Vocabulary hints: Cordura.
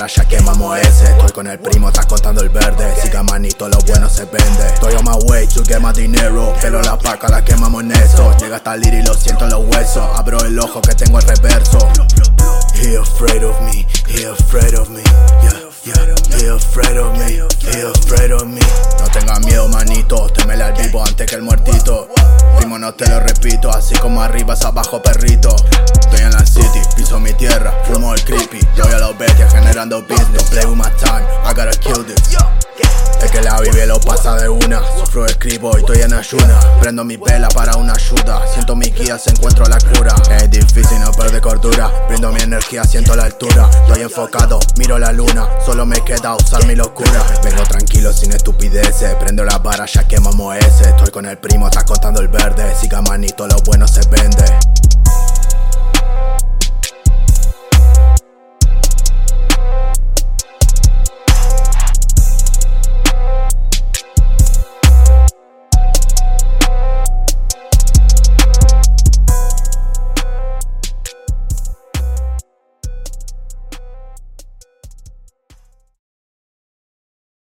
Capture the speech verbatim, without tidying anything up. cara, ya quemamos ese. Estoy con el primo, estás contando el verde. Siga manito, lo bueno se vende. Estoy on my way to get más dinero. Pero la paca la quemamos en eso. Llega hasta el ir y lo siento en los huesos. Abro el ojo que tengo el reverso. He afraid of me, he afraid of me, yeah, yeah. He afraid of me, he afraid of me. No tengas miedo, manito, temele al vivo antes que el muertito. Primo, no te lo repito, así como arriba es abajo, perrito. Estoy en la city, piso mi tierra, fumo el creepy. Doy a los bestias generando business. Don't play with my time, I gotta kill this. Es que la vive lo pasa de una. Sufro, escribo y estoy en ayuna. Prendo mi vela para una ayuda. Siento mis guías, encuentro la cura. Es difícil no perder cordura. Brindo mi energía, siento la altura. Estoy enfocado, miro la luna. Solo me queda usar mi locura. Vengo tranquilo, sin estupideces. Prendo la vara, ya quemamos ese. Estoy con el primo, está contando el verde. Siga manito, lo bueno se vende.